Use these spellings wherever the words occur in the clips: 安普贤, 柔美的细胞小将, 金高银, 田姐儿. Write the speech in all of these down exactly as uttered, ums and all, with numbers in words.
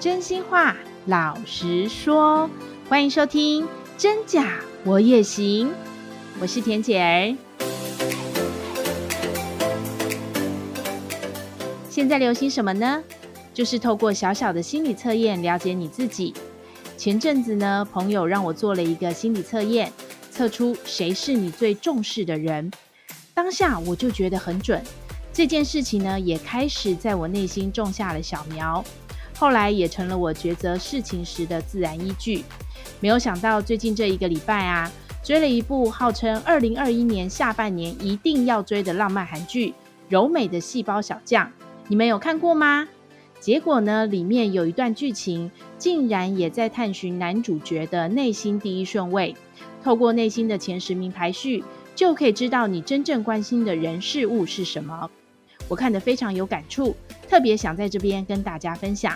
真心话老实说，欢迎收听真假我也行，我是田姐儿。现在流行什么呢？就是透过小小的心理测验了解你自己。前阵子呢，朋友让我做了一个心理测验，测出谁是你最重视的人。当下我就觉得很准，这件事情呢，也开始在我内心种下了小苗，后来也成了我抉择事情时的自然依据。没有想到最近这一个礼拜啊，追了一部号称二零二一年下半年一定要追的浪漫韩剧《柔美的细胞小将》，你们有看过吗？结果呢，里面有一段剧情竟然也在探寻男主角的内心第一顺位，透过内心的前十名排序，就可以知道你真正关心的人事物是什么。我看得非常有感触，特别想在这边跟大家分享。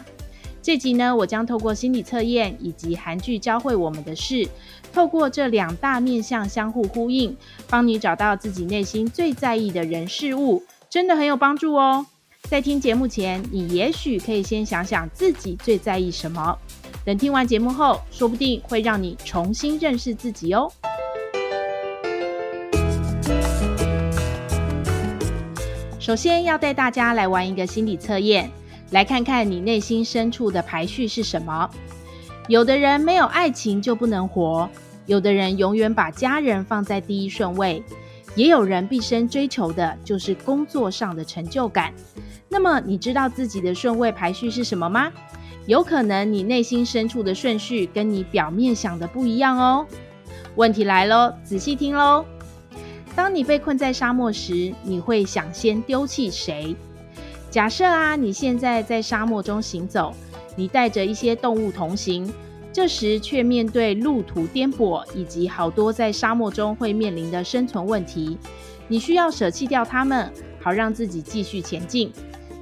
这集呢，我将透过心理测验以及韩剧教会我们的事，透过这两大面向相互呼应，帮你找到自己内心最在意的人事物，真的很有帮助哦。在听节目前，你也许可以先想想自己最在意什么，等听完节目后，说不定会让你重新认识自己哦。首先要带大家来玩一个心理测验，来看看你内心深处的排序是什么。有的人没有爱情就不能活，有的人永远把家人放在第一顺位，也有人毕生追求的就是工作上的成就感。那么你知道自己的顺位排序是什么吗？有可能你内心深处的顺序跟你表面想的不一样哦。问题来咯，仔细听咯。当你被困在沙漠时，你会想先丢弃谁？假设啊，你现在在沙漠中行走，你带着一些动物同行，这时却面对路途颠簸以及好多在沙漠中会面临的生存问题，你需要舍弃掉它们，好让自己继续前进。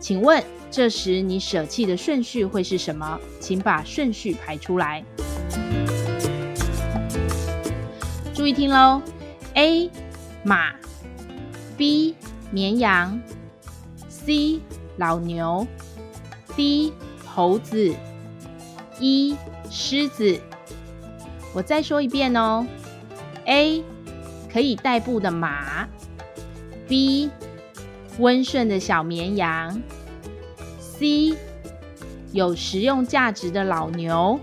请问，这时你舍弃的顺序会是什么？请把顺序排出来。注意听咯。 A.马 B 绵羊 C 老牛 D 猴子 E 狮子。我再说一遍哦。 A 可以代步的马， B 温顺的小绵羊， C 有实用价值的老牛，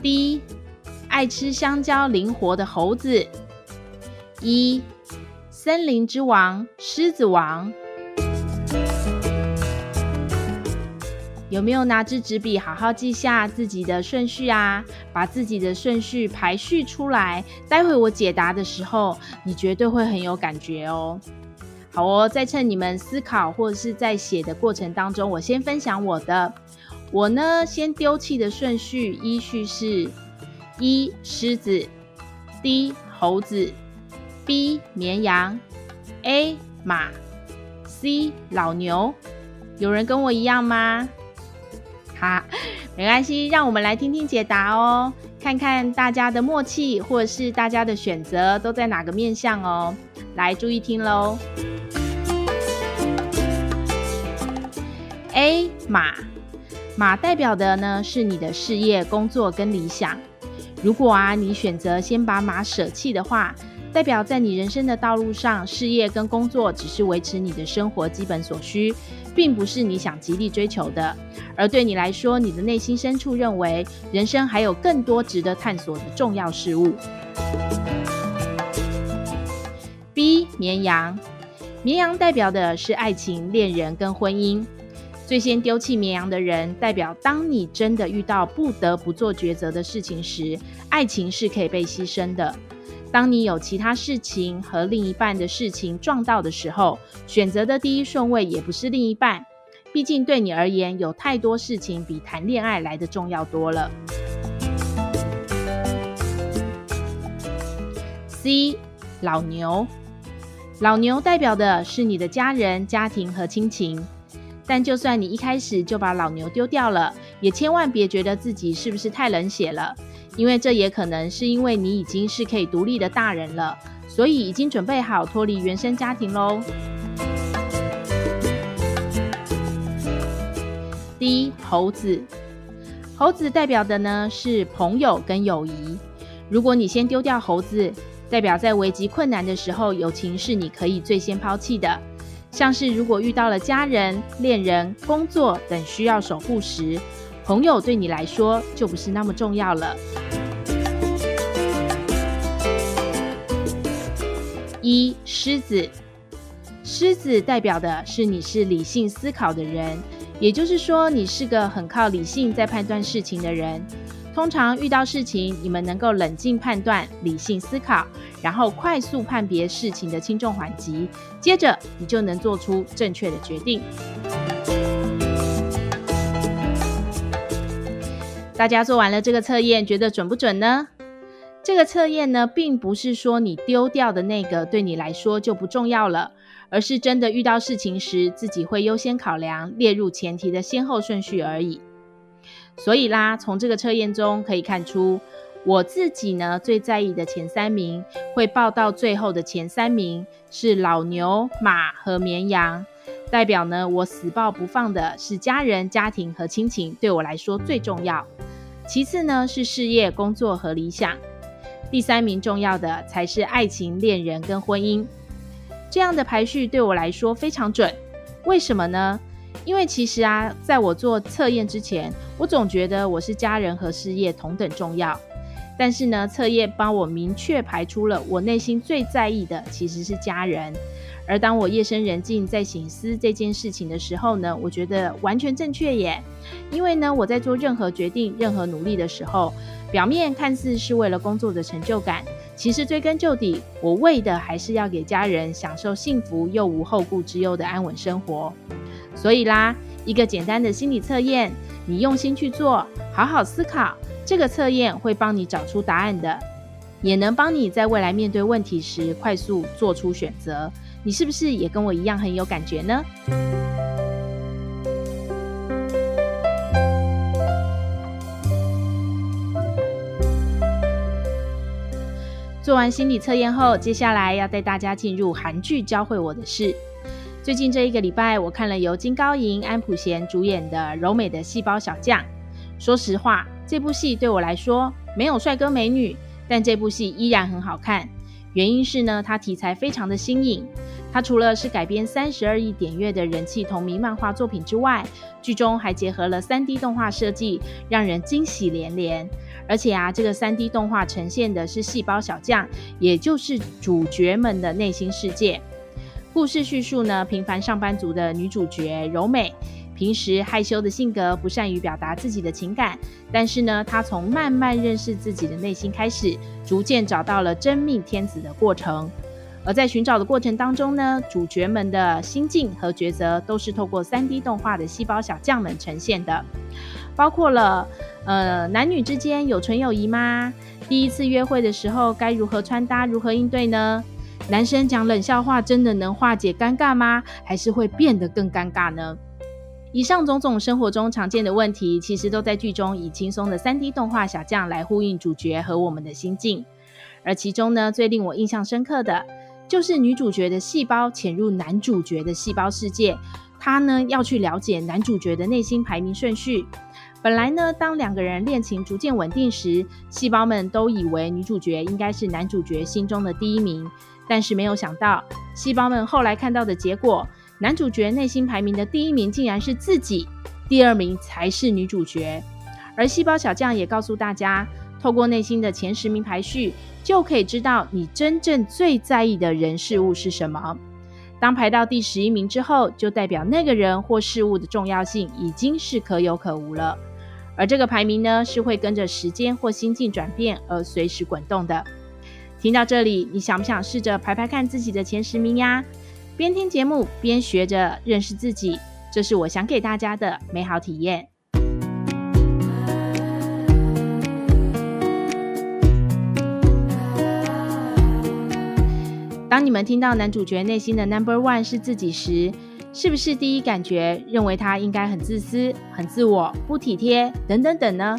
D 爱吃香蕉灵活的猴子， E森林之王狮子王。有没有拿支纸笔好好记下自己的顺序啊？把自己的顺序排序出来，待会我解答的时候，你绝对会很有感觉哦。好哦，在趁你们思考或者是在写的过程当中，我先分享我的。我呢，先丢弃的顺序依序是：一狮子， D 猴子，B 绵羊， A 马， C 老牛。有人跟我一样吗？好，没关系，让我们来听听解答哦，看看大家的默契或者是大家的选择都在哪个面向哦。来，注意听咯。 A 马，马代表的呢是你的事业、工作跟理想。如果啊你选择先把马舍弃的话，代表在你人生的道路上，事业跟工作只是维持你的生活基本所需，并不是你想极力追求的。而对你来说，你的内心深处认为人生还有更多值得探索的重要事物。 B 绵羊，绵羊代表的是爱情、恋人跟婚姻。最先丢弃绵羊的人，代表当你真的遇到不得不做抉择的事情时，爱情是可以被牺牲的。当你有其他事情和另一半的事情撞到的时候，选择的第一顺位也不是另一半，毕竟对你而言，有太多事情比谈恋爱来得重要多了。 C 老牛，老牛代表的是你的家人、家庭和亲情。但就算你一开始就把老牛丢掉了，也千万别觉得自己是不是太冷血了，因为这也可能是因为你已经是可以独立的大人了，所以已经准备好脱离原生家庭咯。 D 猴子，猴子代表的呢是朋友跟友谊。如果你先丢掉猴子，代表在危急困难的时候，友情是你可以最先抛弃的。像是如果遇到了家人、恋人、工作等需要守护时，朋友对你来说就不是那么重要了。一、狮子，狮子代表的是你是理性思考的人，也就是说你是个很靠理性在判断事情的人。通常遇到事情，你们能够冷静判断、理性思考，然后快速判别事情的轻重缓急，接着你就能做出正确的决定。大家做完了这个测验，觉得准不准呢？这个测验呢，并不是说你丢掉的那个对你来说就不重要了，而是真的遇到事情时，自己会优先考量，列入前提的先后顺序而已。所以啦，从这个测验中可以看出，我自己呢最在意的前三名，会报到最后的前三名是老牛、马和绵羊，代表呢我死抱不放的是家人、家庭和亲情，对我来说最重要。其次呢是事业、工作和理想，第三名重要的才是爱情、恋人跟婚姻。这样的排序对我来说非常准，为什么呢？因为其实啊，在我做测验之前，我总觉得我是家人和事业同等重要，但是呢，测验帮我明确排出了我内心最在意的其实是家人。而当我夜深人静在省思这件事情的时候呢，我觉得完全正确耶。因为呢，我在做任何决定、任何努力的时候，表面看似是为了工作的成就感，其实追根究底，我为的还是要给家人享受幸福又无后顾之忧的安稳生活。所以啦，一个简单的心理测验，你用心去做，好好思考，这个测验会帮你找出答案的，也能帮你在未来面对问题时快速做出选择。你是不是也跟我一样很有感觉呢？做完心理测验后，接下来要带大家进入韩剧教会我的事。最近这一个礼拜，我看了由金高银、安普贤主演的柔美的细胞小将。说实话，这部戏对我来说没有帅哥美女，但这部戏依然很好看。原因是呢，它题材非常的新颖。它除了是改编三十二亿点阅的人气同名漫画作品之外，剧中还结合了 三 D 动画设计，让人惊喜连连。而且啊，这个 三 D 动画呈现的是细胞小将，也就是主角们的内心世界。故事叙述呢，平凡上班族的女主角柔美，平时害羞的性格，不善于表达自己的情感，但是呢，她从慢慢认识自己的内心开始，逐渐找到了真命天子的过程。而在寻找的过程当中呢，主角们的心境和抉择都是透过 三 D 动画的细胞小将们呈现的，包括了呃男女之间有纯友谊吗？第一次约会的时候该如何穿搭，如何应对呢？男生讲冷笑话真的能化解尴尬吗？还是会变得更尴尬呢？以上种种生活中常见的问题，其实都在剧中以轻松的 三 D 动画小将来呼应主角和我们的心境。而其中呢，最令我印象深刻的就是女主角的细胞潜入男主角的细胞世界，她呢要去了解男主角的内心排名顺序。本来呢，当两个人恋情逐渐稳定时，细胞们都以为女主角应该是男主角心中的第一名，但是没有想到，细胞们后来看到的结果，男主角内心排名的第一名竟然是自己，第二名才是女主角。而细胞小将也告诉大家，透过内心的前十名排序，就可以知道你真正最在意的人事物是什么。当排到第十一名之后，就代表那个人或事物的重要性已经是可有可无了。而这个排名呢，是会跟着时间或心境转变而随时滚动的。听到这里，你想不想试着排排看自己的前十名呀？边听节目边学着认识自己，这是我想给大家的美好体验。当你们听到男主角内心的 number one 是自己时，是不是第一感觉认为他应该很自私、很自我、不体贴等等等呢？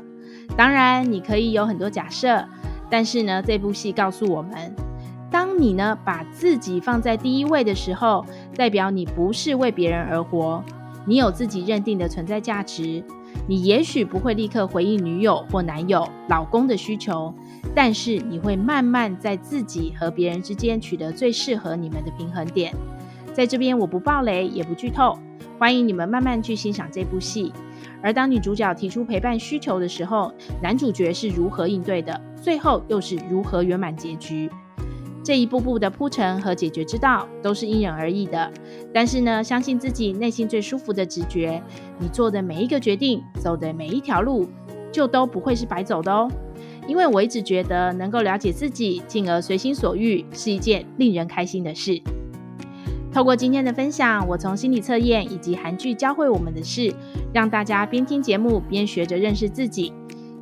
当然，你可以有很多假设，但是呢，这部戏告诉我们，当你呢把自己放在第一位的时候，代表你不是为别人而活，你有自己认定的存在价值。你也许不会立刻回应女友或男友、老公的需求，但是你会慢慢在自己和别人之间取得最适合你们的平衡点。在这边我不爆雷也不剧透，欢迎你们慢慢去欣赏这部戏。而当女主角提出陪伴需求的时候，男主角是如何应对的，最后又是如何圆满结局。这一步步的铺陈和解决之道都是因人而异的，但是呢，相信自己内心最舒服的直觉，你做的每一个决定，走的每一条路，就都不会是白走的哦。因为我一直觉得能够了解自己，进而随心所欲，是一件令人开心的事。透过今天的分享，我从心理测验以及韩剧教会我们的事，让大家边听节目边学着认识自己。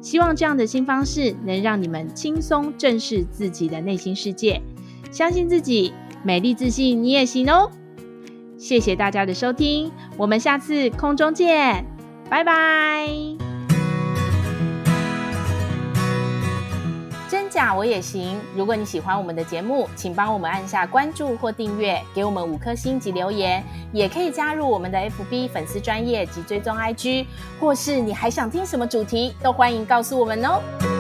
希望这样的新方式能让你们轻松正视自己的内心世界，相信自己，美丽自信你也行哦！谢谢大家的收听，我们下次空中见，拜拜！真假我也行，如果你喜欢我们的节目，请帮我们按下关注或订阅，给我们五颗星及留言，也可以加入我们的 F B 粉丝专页及追踪 I G， 或是你还想听什么主题，都欢迎告诉我们哦！